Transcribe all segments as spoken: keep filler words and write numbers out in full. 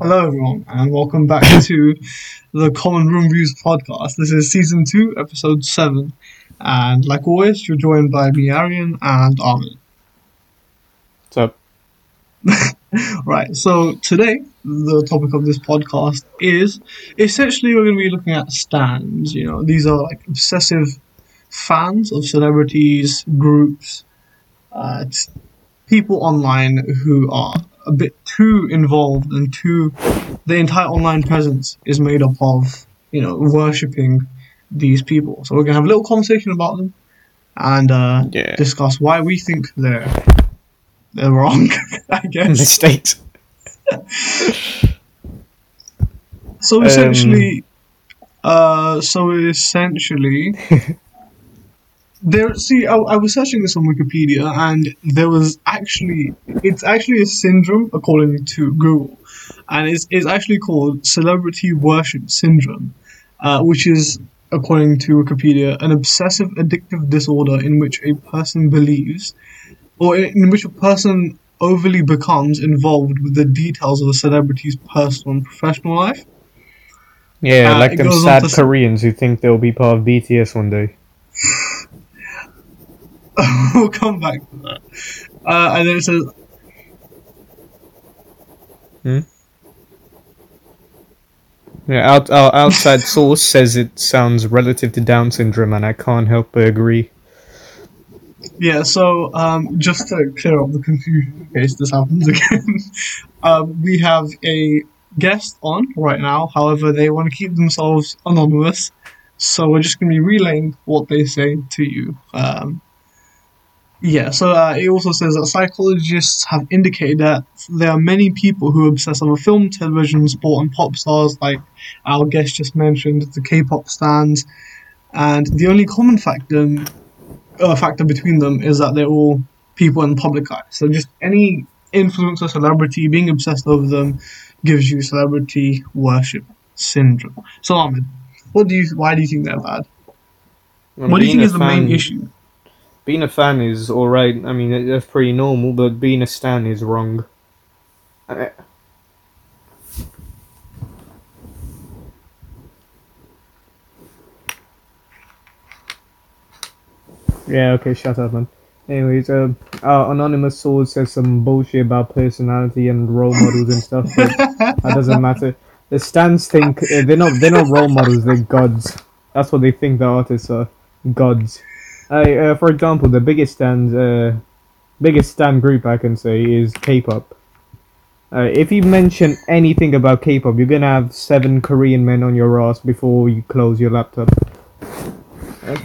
Hello everyone, and welcome back to the Common Room Views podcast. This is season two, episode seven, and like always, you're joined by me, Arian, and Armin. What's up? Right, so today, the topic of this podcast is, essentially we're going to be looking at stans. You know, these are like obsessive fans of celebrities, groups, uh, people online who are a bit too involved and too, the entire online presence is made up of, you know, worshipping these people. So we're going to have a little conversation about them and uh, yeah. discuss why we think they're, they're wrong, I guess. Mistakes. so essentially, um. uh, so essentially, There, see, I, I was searching this on Wikipedia, and there was actually, it's actually a syndrome, according to Google, and it's, it's actually called Celebrity Worship Syndrome, uh, which is, according to Wikipedia, an obsessive addictive disorder in which a person believes, or in, in which a person overly becomes involved with the details of a celebrity's personal and professional life. Yeah, uh, like them sad Koreans who think they'll be part of B T S one day. We'll come back to that. Uh, and then it says... Hmm? Yeah, our, our outside source says it sounds relative to Down syndrome, and I can't help but agree. Yeah, so um, just to clear up the confusion in case this happens again, um, we have a guest on right now. However, they want to keep themselves anonymous, so we're just going to be relaying what they say to you. Um... Yeah, so uh, it also says that psychologists have indicated that there are many people who obsess over film, television, sport, and pop stars, like our guest just mentioned, the K-pop stans, and the only common factor, uh, factor between them is that they're all people in the public eye. So just any influencer, celebrity, being obsessed over them gives you celebrity worship syndrome. So Ahmed, what do you? Why do you think they're bad? Well, what do you think is the main issue? Being a fan is alright, I mean, that's pretty normal, but being a stan is wrong. Uh, yeah, okay, shut up, man. Anyways, uh, our anonymous source says some bullshit about personality and role models and stuff, but that doesn't matter. The stans think, uh, they're not they're not role models, they're gods. That's what they think the artists are, gods. I, uh, for example, the biggest stand, uh, biggest stand group I can say is K-pop. Uh, if you mention anything about K-pop, you're gonna have seven Korean men on your ass before you close your laptop. Uh.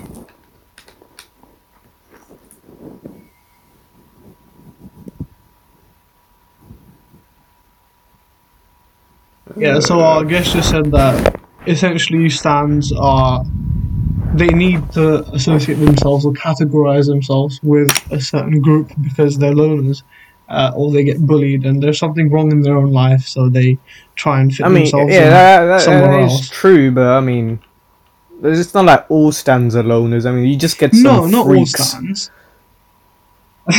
Yeah, so our guest just said that essentially stands are. They need to associate themselves or categorize themselves with a certain group because they're loners, uh, or they get bullied, and there's something wrong in their own life, so they try and fit I mean, themselves yeah, in that, that, somewhere that else. It's true, but I mean, it's not like all stans are loners. I mean, you just get some no, not freaks. all stans.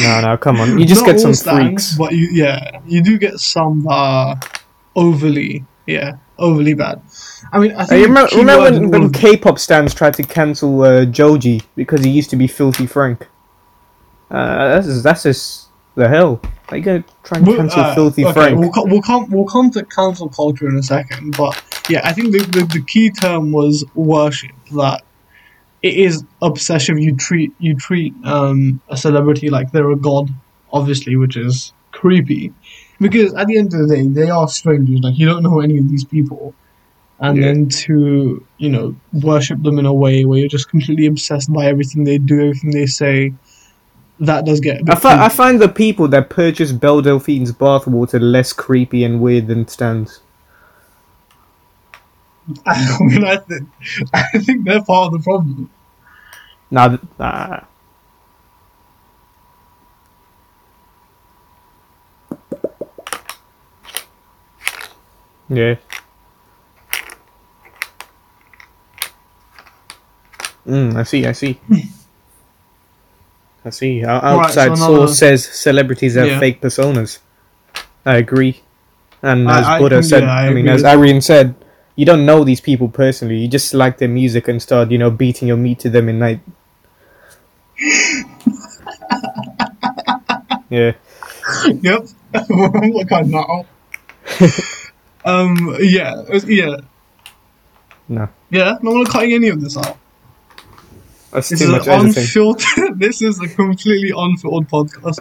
No, no, come on, you just not get some stans, freaks. But you, yeah, you do get some that are overly, yeah. overly bad. I mean, I think... You remember, remember when, when K-pop stans tried to cancel uh, Joji because he used to be Filthy Frank? Uh, that's just, that's just the hell. Are you going to try and cancel uh, Filthy okay, Frank? We'll, co- we'll, com- we'll come to cancel culture in a second, but yeah, I think the, the, the key term was worship, that it is obsessive. You treat, you treat um, a celebrity like they're a god, obviously, which is creepy. Because at the end of the day, they are strangers. Like, you don't know any of these people. And yeah. then to, you know, worship them in a way where you're just completely obsessed by everything they do, everything they say, that does get... I, fi- I find the people that purchase Belle Delphine's bathwater less creepy and weird than stans. I mean, I think, I think they're part of the problem. Nah, th- nah. Yeah. Mm, I see, I see. I see. Our outside right, so another... source says celebrities have yeah. fake personas. I agree. And as I, I Buddha said, I, I mean, as Arian said, you don't know these people personally. You just like their music and start, you know, beating your meat to them in night. Yeah. Yep. Look at that. Um. Yeah. Yeah. No. Yeah. No one cutting any of this out. That's this too is much an unfiltered. This is a completely unfiltered podcast.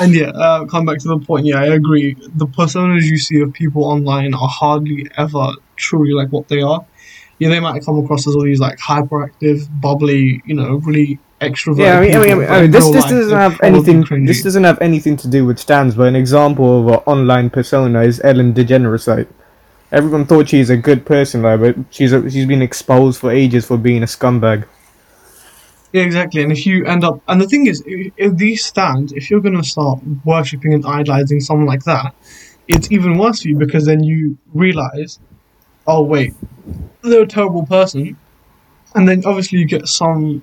And yeah, uh, come back to the point. Yeah, I agree. The personas you see of people online are hardly ever truly like what they are. Yeah, they might come across as all these like hyperactive, bubbly, you know, really extroverted. Yeah, I mean, people, I mean, I mean this this doesn't have anything. This doesn't have anything to do with stands. But an example of an online persona is Ellen DeGeneres. Like, everyone thought she's a good person, like, but she's a, she's been exposed for ages for being a scumbag. Yeah, exactly. And if you end up, and the thing is, if, if these stands, if you're going to start worshipping and idolizing someone like that, it's even worse for you, because then you realize, oh wait, they're a terrible person. And then obviously you get some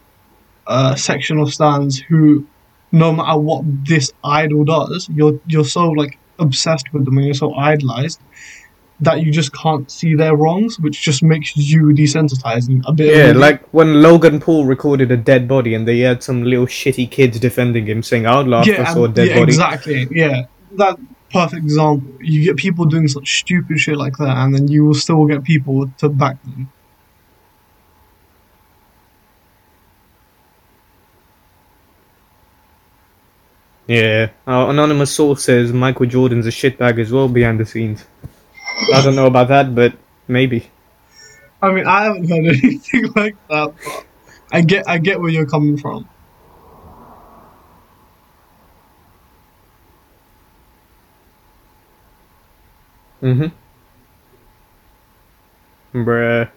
uh, section of stands who, no matter what this idol does, you're you're so like obsessed with them and you're so idolized that you just can't see their wrongs, which just makes you desensitized and a bit. Yeah, like when Logan Paul recorded a dead body and they had some little shitty kids defending him, saying, "I would laugh if I saw a dead yeah, body." Exactly. Yeah, that perfect example. You get people doing such stupid shit like that, and then you will still get people to back them. Yeah, our anonymous source says Michael Jordan's a shitbag as well behind the scenes. I don't know about that, but maybe. I mean, I haven't heard anything like that, but I get, I get where you're coming from. Mm-hmm. Bruh.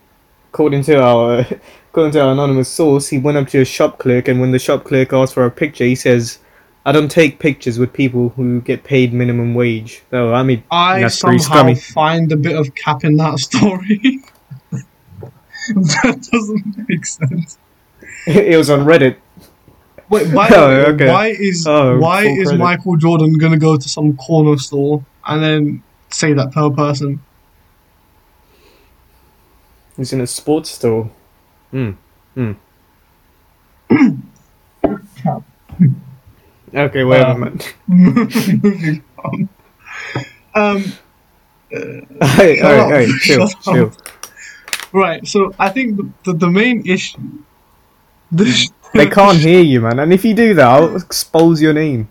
According to our, according to our anonymous source, he went up to a shop clerk, and when the shop clerk asked for a picture, he says, "I don't take pictures with people who get paid minimum wage." Though I mean, I that's somehow find a bit of cap in that story. That doesn't make sense. It was on Reddit. Wait, why? Oh, okay. Why is oh, why is credit. Michael Jordan gonna go to some corner store and then say that per person? He's in a sports store. Hmm. Hmm. Cap. Okay, wait um, a minute. Moving on. Um, uh, hey, hey, up, hey, chill, chill. Right, so I think the, the, the main issue... The, they can't hear you, man. And if you do that, I'll expose your name.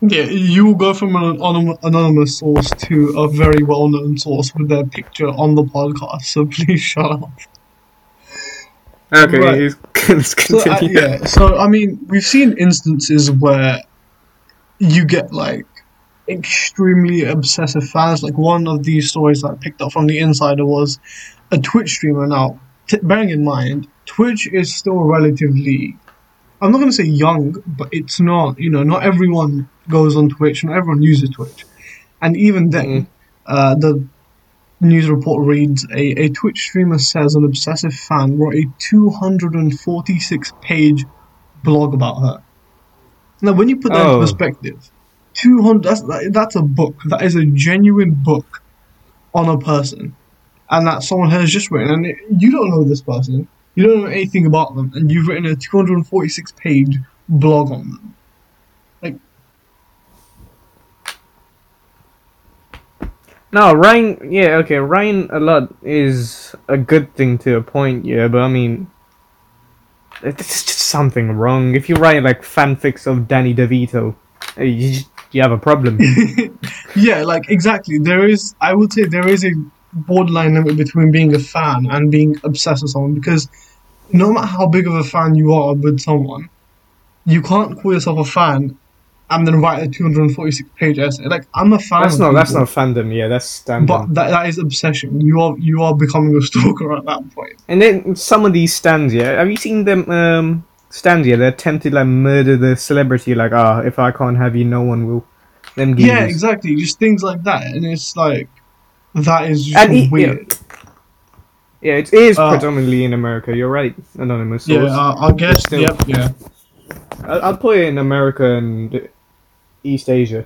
Yeah, you will go from an anonymous, anonymous source to a very well-known source with their picture on the podcast, so please shut up. Okay, right. Let's continue. So, uh, yeah, so, I mean, we've seen instances where you get, like, extremely obsessive fans. Like, one of these stories that I picked up from The Insider was a Twitch streamer. Now, t- bearing in mind, Twitch is still relatively, I'm not going to say young, but it's not, you know, not everyone goes on Twitch, not everyone uses Twitch. And even then, uh, the news report reads, a, a Twitch streamer says an obsessive fan wrote a two hundred forty-six page blog about her. Now, when you put that oh. into perspective, two hundred that's, that, that's a book. That is a genuine book on a person. And that someone has just written. And it, you don't know this person. You don't know anything about them. And you've written a two hundred forty-six page blog on them. No, Ryan, yeah, okay, Ryan a lot is a good thing to a point, yeah, but I mean, it's just something wrong. If you write, like, fanfics of Danny DeVito, you, just, you have a problem. Yeah, like, exactly. There is, I would say there is a borderline limit between being a fan and being obsessed with someone, because no matter how big of a fan you are with someone, you can't call yourself a fan and then write a two hundred forty-six page essay. Like, I'm a fan. That's not. People, that's not fandom. Yeah, that's standard. But that that is obsession. You are you are becoming a stalker at that point. And then some of these stands. Yeah, have you seen them? Um, stands. Yeah, they attempted like murder the celebrity. Like, ah, oh, if I can't have you, no one will. Them. Yeah, this. Exactly. Just things like that, and it's like that is just and it, weird. Yeah, yeah, it is uh, predominantly in America. You're right, anonymous. Yeah, uh, I guess. Still, yep. Yeah. I'll, I'll put it in America and East Asia.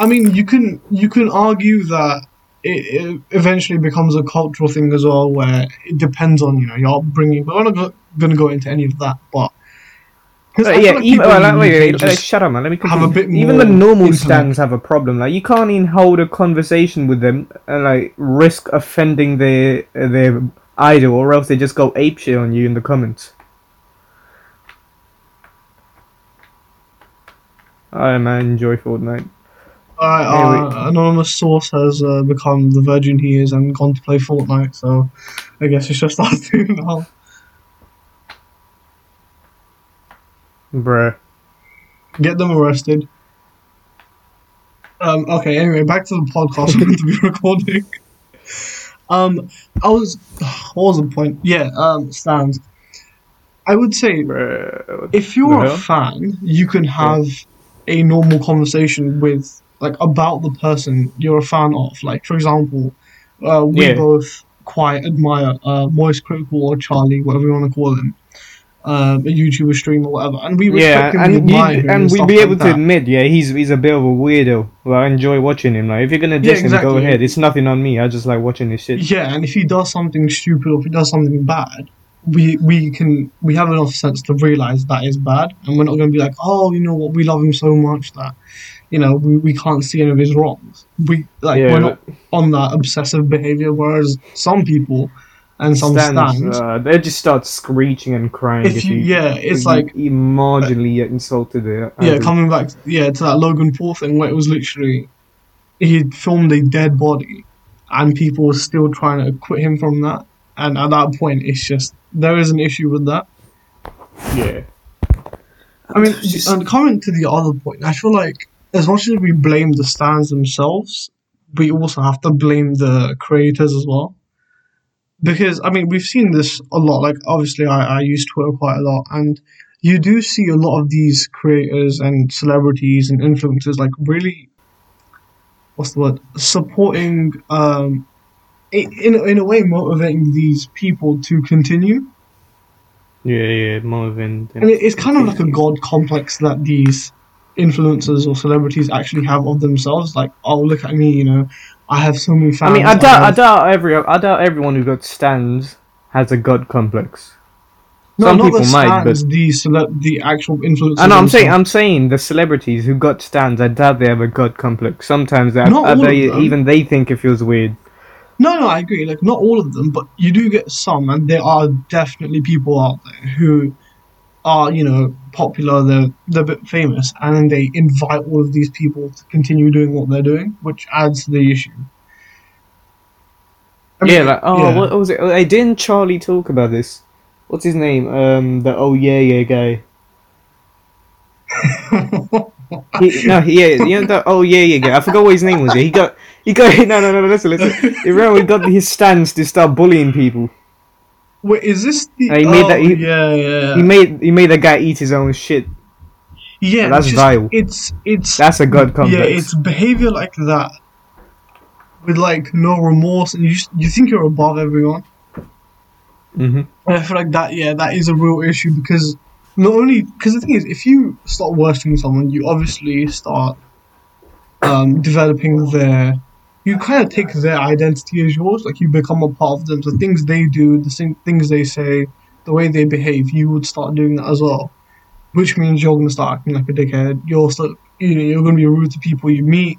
I mean, you can you can argue that it, it eventually becomes a cultural thing as well, where it depends on, you know, your upbringing. But we're not go- going to go into any of that. But uh, yeah, like even, well, like, wait, wait, wait shut up, man. Let me have a bit more. Even the normal intimate. Stands have a problem. Like, you can't even hold a conversation with them and like risk offending their their idol, or else they just go apeshit on you in the comments. I man, enjoy Fortnite. Uh, our anonymous source has uh, become the virgin he is and gone to play Fortnite, so I guess it's just us two now. Bruh. Get them arrested. Um, okay, anyway, back to the podcast we're going to be recording. Um, I was... What was the point? Yeah, um, stands. I would say, Bruh, if you're a fan, you can have a normal conversation with, like, about the person you're a fan of. Like, for example, uh, we yeah. both quite admire uh, Moist Critical or Charlie, whatever you want to call him, uh, a YouTuber stream or whatever, and we respect yeah, him and, admire you, him and, and we'd be able like to that. admit, yeah, he's he's a bit of a weirdo. Well, I enjoy watching him. Like, if you're gonna diss yeah, exactly. him, go ahead. It's nothing on me. I just like watching his shit. Yeah, and if he does something stupid or if he does something bad, we we can we have enough sense to realise that is bad, and we're not going to be like, oh, you know what, we love him so much that, you know, we, we can't see any of his wrongs. We like yeah, we're not on that obsessive behaviour, whereas some people and some stands, stands uh, they just start screeching and crying. If, if you, you yeah, if it's you like marginally uh, insulted it. Yeah, coming back yeah to that Logan Paul thing where it was literally he filmed a dead body, and people were still trying to quit him from that. And at that point, it's just, there is an issue with that. Yeah. I mean, and coming to the other point, I feel like as much as we blame the stans themselves, we also have to blame the creators as well. Because, I mean, we've seen this a lot. Like, obviously, I, I use Twitter quite a lot. And you do see a lot of these creators and celebrities and influencers, like, really, what's the word? Supporting... um. In in a way, motivating these people to continue. Yeah, yeah, motivating. And it, it's kind of like a god complex that these influencers or celebrities actually have of themselves. Like, oh, look at me, you know, I have so many fans. I mean, I doubt, I, I doubt every, I doubt everyone who got stans has a god complex. No, Some not people the stans, might, but the cele- the actual influencers. I know, I'm saying, I'm saying the celebrities who got stans, I doubt they have a god complex. Sometimes they, have, are they even they think it feels weird. No, no, I agree. Like, not all of them, but you do get some, and there are definitely people out there who are, you know, popular, they're, they're a bit famous, and then they invite all of these people to continue doing what they're doing, which adds to the issue. I mean, yeah, like, oh, yeah. what was it? Hey, didn't Charlie talk about this? What's his name? Um, the oh yeah yeah guy. He, no, he is. You know that? Oh yeah, yeah, yeah. I forgot what his name was. He got, he got. No, no, no, no. Listen, listen. He really got his stans to start bullying people. Wait, is this the? And he made oh, that. He, yeah, yeah. He made, he made that guy eat his own shit. Yeah, and that's it's just, vile. It's, it's. That's a god complex. Yeah, it's behavior like that, with like no remorse, and you, you think you're above everyone. Mm-hmm. And I feel like that. Yeah, that is a real issue because. Not only, because the thing is, if you start worshipping someone, you obviously start um, developing their, you kind of take their identity as yours, like you become a part of them, so the things they do, the things they say, the way they behave, you would start doing that as well, which means you're going to start acting like a dickhead, you'll start, you know, you're going to be rude to people you meet,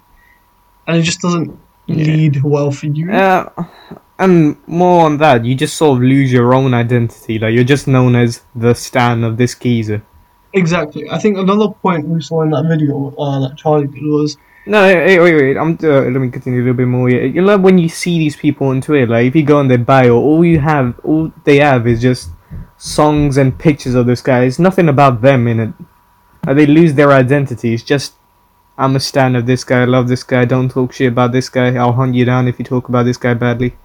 and it just doesn't yeah. lead well for you. Uh, And more on that, you just sort of lose your own identity. Like, you're just known as the stan of this geezer. Exactly. I think another point we saw in that video uh, that Charlie did was... No, wait, wait, wait. I'm, uh, let me continue a little bit more. You know, when you see these people on Twitter, like, if you go on their bio, all you have, all they have is just songs and pictures of this guy. It's nothing about them in it. Like, they lose their identity. It's just... I'm a stan of this guy, I love this guy, don't talk shit about this guy, I'll hunt you down if you talk about this guy badly.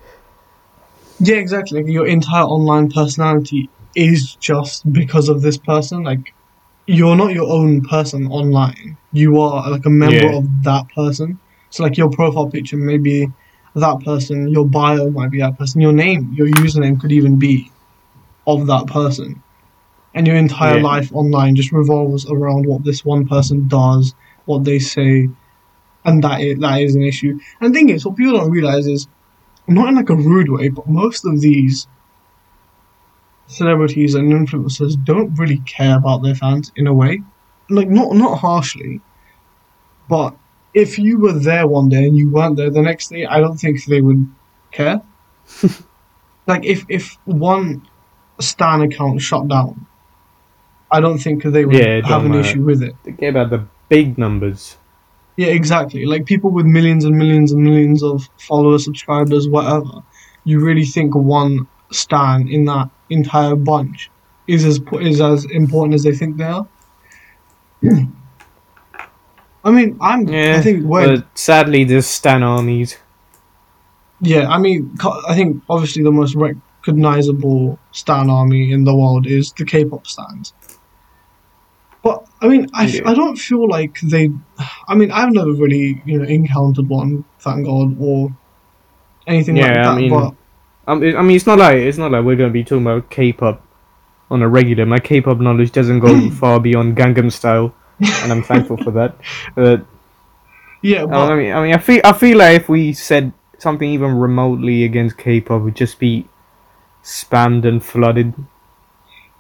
Yeah, exactly. Like, your entire online personality is just because of this person. Like, you're not your own person online. You are, like, a member yeah. of that person. So, like, your profile picture may be that person, your bio might be that person, your name, your username could even be of that person. And your entire yeah. life online just revolves around what this one person does, what they say, And that is, that is an issue. And the thing is, what people don't realise is, not in like a rude way, but most of these celebrities and influencers don't really care about their fans in a way. Like, not, not harshly, but if you were there one day and you weren't there the next day, I don't think they would care. Like, if, if one Stan account shut down, I don't think they would yeah, have an matter. issue with it. They care about the big numbers. Yeah, exactly. Like, people with millions and millions and millions of followers, subscribers, whatever, you really think one Stan in that entire bunch is as is as important as they think they are? Yeah. I mean, I'm, yeah, I think... But sadly, there's Stan armies. Yeah, I mean, I think, obviously, the most recognisable Stan army in the world is the K-pop stans. But, I mean, I, yeah. I don't feel like they... I mean, I've never really, you know, encountered one, thank God, or anything yeah, like that, I mean, but... I mean, it's not like it's not like we're going to be talking about K-pop on a regular. My K-pop knowledge doesn't go far beyond Gangnam Style, and I'm thankful for that. But yeah, but I mean, I mean, I feel I feel like if we said something even remotely against K-pop, we'd just be spammed and flooded.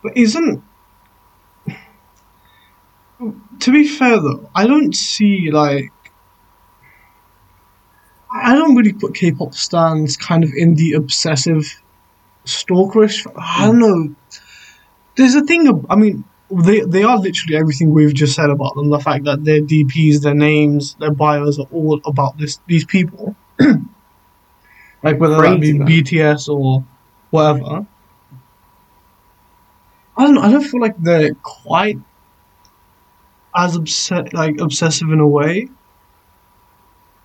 But isn't... To be fair, though, I don't see, like... I don't really put K-pop stans kind of in the obsessive stalkerish... I don't know. There's a thing... Of, I mean, they they are literally everything we've just said about them. The fact that their D Ps, their names, their bios are all about this these people. Like, whether Crazy, that be man. B T S or whatever. I don't know. I don't feel like they're quite as obsessed, like obsessive in a way.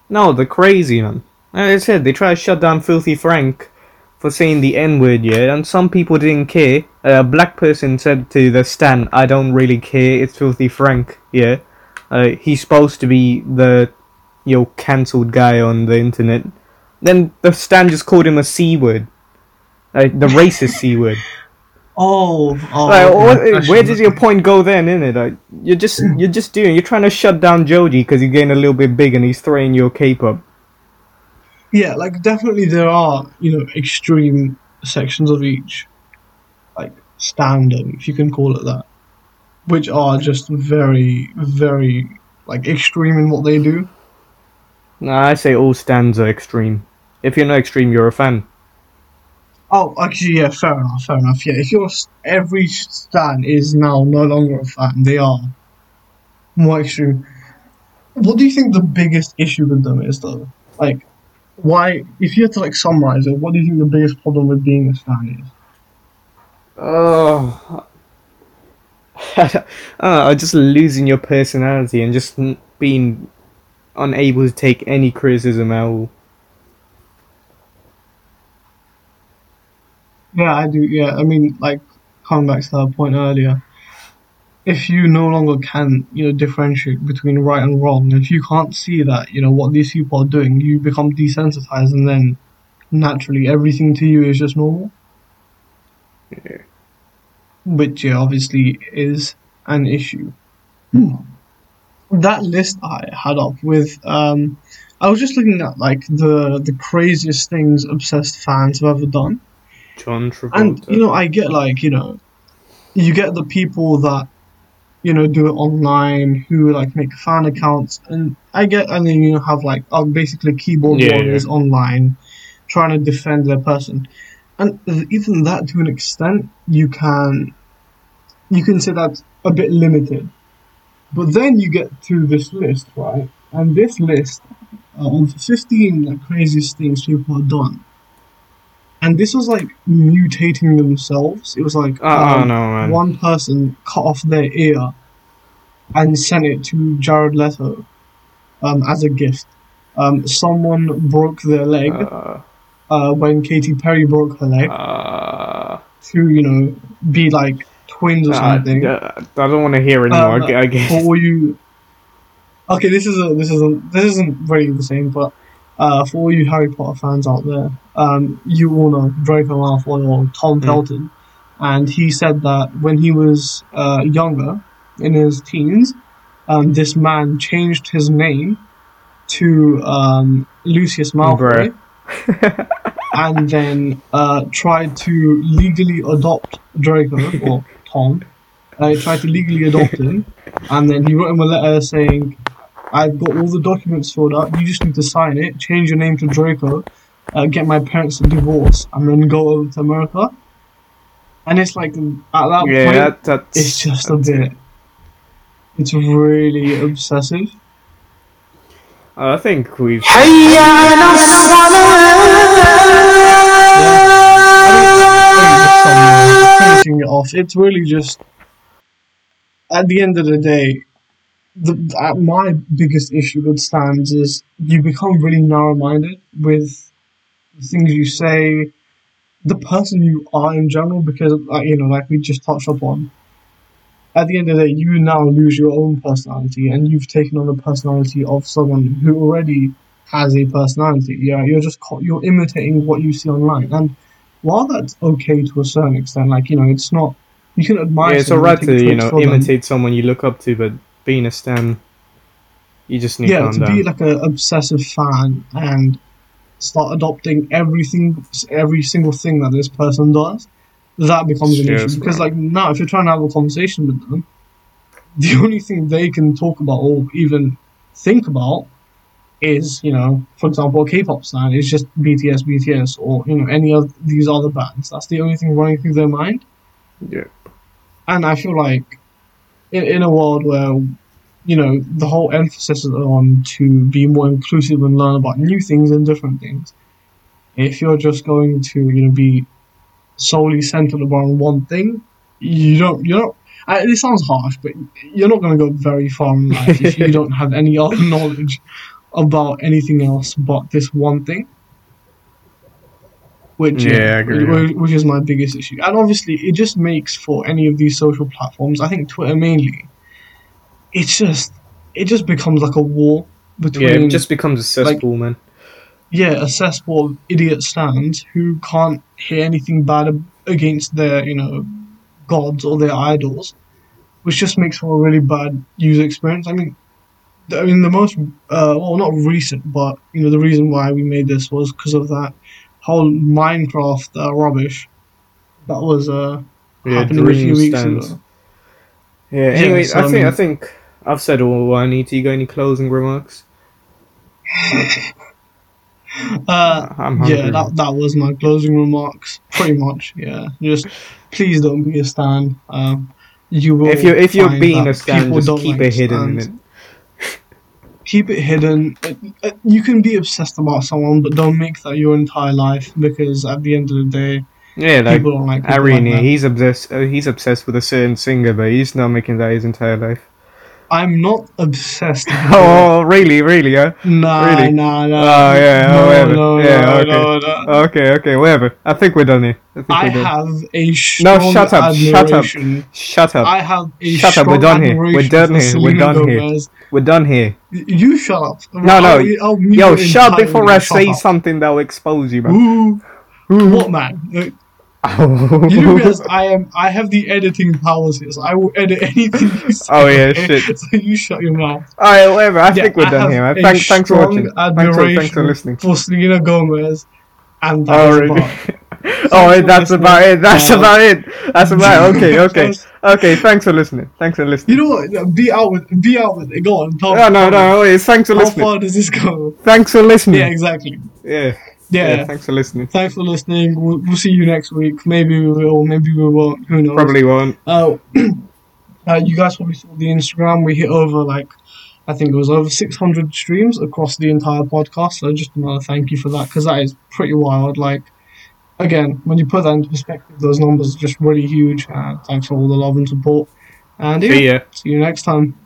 No, they're crazy, man. Like I said, they tried to shut down Filthy Frank for saying the N-word, yeah, and some people didn't care. A black person said to the Stan, I don't really care, it's Filthy Frank, yeah. Uh, he's supposed to be the, you know, cancelled guy on the internet. Then the Stan just called him a C-word. Like, the racist C-word. Oh, oh like, okay. what, where does your point go then, innit? Like, you're just you're just doing you're trying to shut down Joji because he's getting a little bit big and he's throwing your K-pop. Yeah, like, definitely there are, you know, extreme sections of each, like, standard, if you can call it that, which are just very, very, like, extreme in what they do. Nah, I say all stands are extreme. If you're not extreme, you're a fan. Oh, actually, yeah, fair enough, fair enough. Yeah, if you're every stan is now no longer a fan, they are more extreme. What do you think the biggest issue with them is, though? Like, why, if you had to, like, summarize it, what do you think the biggest problem with being a stan is? Oh, uh, uh, just losing your personality and just being unable to take any criticism at all. Yeah, I do, yeah. I mean, like, coming back to that point earlier, if you no longer can, you know, differentiate between right and wrong, if you can't see that, you know, what these people are doing, you become desensitized, and then, naturally, everything to you is just normal. Yeah. Which, yeah, obviously is an issue. Hmm. That list I had up with, um, I was just looking at, like, the, the craziest things obsessed fans have ever done. John Travolta. And, you know, I get, like, you know, you get the people that, you know, do it online, who, like, make fan accounts, and I get, and then, you know, have, like, uh, basically keyboard yeah, warriors yeah. online trying to defend their person. And even that, to an extent, you can, you can say that's a bit limited. But then you get to this list, right? And this list, uh, on fifteen, like, craziest things people have done. And this was, like, mutating themselves. It was like, oh, um, no, man. One person cut off their ear and sent it to Jared Leto um, as a gift. Um, someone broke their leg uh, uh, when Katy Perry broke her leg uh, to, you know, be like twins or uh, something. Uh, I don't want to hear anymore. Um, I guess. For you, okay, this is a, this is a, this isn't really the same, but. Uh, for all you Harry Potter fans out there, um, you all know Draco Malfoy or Tom mm. Felton, and he said that when he was uh, younger, in his teens, um, this man changed his name to um, Lucius Malfoy, and then uh, tried to legally adopt Draco, or Tom. Uh, he tried to legally adopt him, and then he wrote him a letter saying, I've got all the documents filled out, you just need to sign it, change your name to Draco, uh, get my parents a divorce, and then go over to America. And it's like, at that yeah, point, that, that's, it's just that's a bit... It. It's really obsessive. I think we've... Yeah. I mean, I mean, finishing it off, it's really just... At the end of the day, the, uh, my biggest issue with stands is you become really narrow-minded with the things you say, the person you are in general, because, uh, you know, like we just touched upon, at the end of the day, you now lose your own personality, and you've taken on the personality of someone who already has a personality. Yeah, you're just co- you're imitating what you see online, and while that's okay to a certain extent, like, you know, it's not... You can admire. Yeah, it's alright to, you know, imitate them. Someone you look up to, but being a stan, you just need yeah, to calm down. Yeah, to be like an obsessive fan and start adopting everything, every single thing that this person does, that becomes an issue. Because, like, now, if you're trying to have a conversation with them, the only thing they can talk about or even think about is, you know, for example, a K-pop stan is just B T S, B T S, or, you know, any of these other bands. That's the only thing running through their mind. Yeah. And I feel like in, in a world where, you know, the whole emphasis is on to be more inclusive and learn about new things and different things, if you're just going to, you know, be solely centered around one thing, you don't, you're not, I, this sounds harsh, but you're not going to go very far in life if you don't have any other knowledge about anything else but this one thing. Which, yeah, is, agree, which is my biggest issue. And obviously, it just makes for any of these social platforms, I think Twitter mainly, it's just, it just becomes like a war between... Yeah, it just becomes a cesspool, like, man. Yeah, a cesspool of idiot stans who can't hear anything bad ab- against their, you know, gods or their idols, which just makes for a really bad user experience. I mean, I mean the most, uh, well, not recent, but, you know, the reason why we made this was because of that whole Minecraft uh, rubbish that was uh, yeah, happening a few weeks stands. ago. Yeah. Anyway, so, I think um, I think I've said all I need. Do you got any closing remarks? uh, I'm hungry. Yeah, that that was my closing remarks, pretty much. Yeah, just please don't be a stan. Um, you will. If you if you're being a stan, just keep like it hidden. It. Keep it hidden. It, it, you can be obsessed about someone, but don't make that your entire life, because at the end of the day, yeah, like people don't like people Arian, like he's obsessed. Uh, he's obsessed with a certain singer, but he's not making that his entire life. I'm not obsessed. Oh, really, really? Yeah. Nah, really? nah, nah. Oh, yeah, no, whatever. No, yeah, no, okay. No, no, no. okay, okay, whatever. I think we're done here. I, think I we're done. have a strong no. Shut up! Admiration. Shut up! Shut up! I have a shut strong up! We're done here. We're done here. We're done here. We're done here. You shut up! No, no. I'll, I'll Yo, shut up before I say up. something that will expose you, man. Ooh. Ooh. What, man? You guys, I am. I have the editing powers here, so I will edit anything you say. Oh yeah, shit. So you shut your mouth. All right, whatever. I yeah, think we're I done here. Thanks, thanks for watching. Thanks for, thanks for listening. For Selena Gomez, and that oh, really? so oh, that's about it. That's uh, about it. That's about it. Okay, okay, okay. Thanks for listening. Thanks for listening. You know what? Be out with. Be out with it. Go on. Talk no, no, no. Wait, thanks for listening. How far does this go? Thanks for listening. Yeah, exactly. Yeah. Yeah, yeah, thanks for listening. Thanks for listening. We'll, we'll see you next week. Maybe we will, maybe we won't. Who knows? Probably won't. Uh, uh, you guys probably saw the Instagram. We hit over, like, I think it was over six hundred streams across the entire podcast. So just another thank you for that, because that is pretty wild. Like, again, when you put that into perspective, those numbers are just really huge. Uh, thanks for all the love and support. And yeah, see, see you next time.